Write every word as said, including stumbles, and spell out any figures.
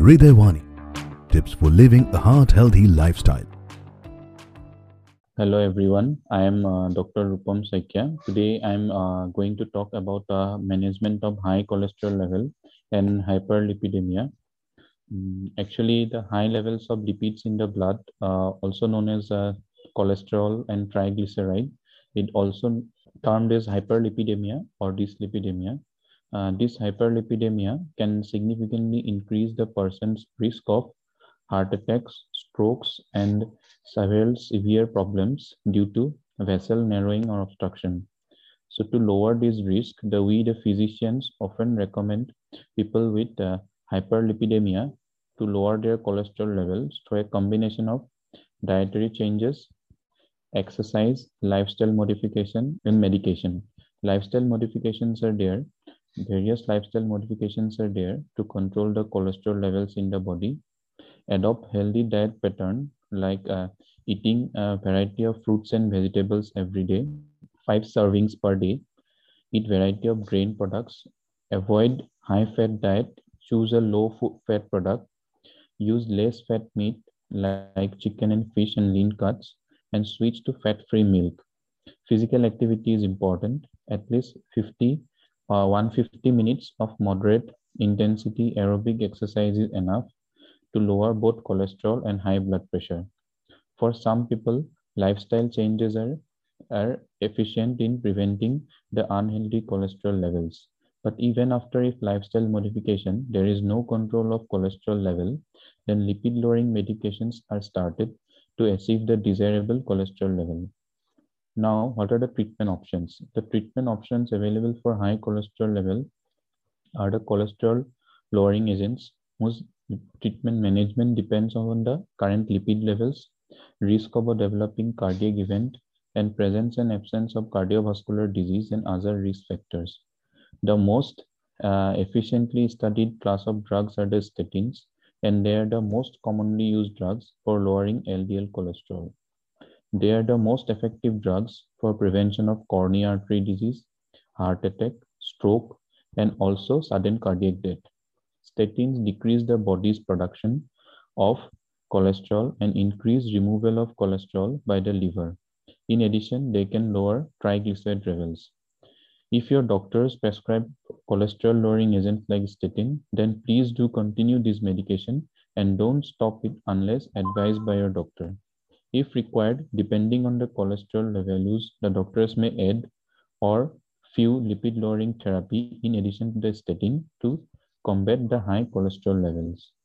Hridayvani, tips for living a heart-healthy lifestyle. Hello everyone, I am uh, Doctor Rupam Saikia. Today I am uh, going to talk about uh, management of high cholesterol level and hyperlipidemia. Um, actually, the high levels of lipids in the blood, uh, also known as uh, cholesterol and triglyceride, it also termed as hyperlipidemia or dyslipidemia. Uh, this hyperlipidemia can significantly increase the person's risk of heart attacks, strokes, and several severe problems due to vessel narrowing or obstruction. So to lower this risk, the we the physicians often recommend people with uh, hyperlipidemia to lower their cholesterol levels through a combination of dietary changes, exercise, lifestyle modification, and medication. Lifestyle modifications are there. Various lifestyle modifications are there to control the cholesterol levels in the body. Adopt healthy diet pattern like uh, eating a variety of fruits and vegetables every day, five servings per day. Eat variety of grain products. Avoid high-fat diet. Choose a low-fat product. Use less fat meat like chicken and fish and lean cuts, and switch to fat-free milk. Physical activity is important. At least fifty Uh, one hundred fifty minutes of moderate intensity aerobic exercise is enough to lower both cholesterol and high blood pressure. For some people, lifestyle changes are, are efficient in preventing the unhealthy cholesterol levels. But even after if lifestyle modification, there is no control of cholesterol level, then lipid-lowering medications are started to achieve the desirable cholesterol level. Now, what are the treatment options? The treatment options available for high cholesterol level are the cholesterol lowering agents, whose treatment management depends on the current lipid levels, risk of developing cardiac event, and presence and absence of cardiovascular disease and other risk factors. The most uh, efficiently studied class of drugs are the statins, and they are the most commonly used drugs for lowering L D L cholesterol. They are the most effective drugs for prevention of coronary artery disease, heart attack, stroke, and also sudden cardiac death. Statins decrease the body's production of cholesterol and increase removal of cholesterol by the liver. In addition, they can lower triglyceride levels. If your doctors prescribe cholesterol-lowering agents like statin, then please do continue this medication and don't stop it unless advised by your doctor. If required, depending on the cholesterol values, the doctors may add or few lipid-lowering therapy in addition to the statin to combat the high cholesterol levels.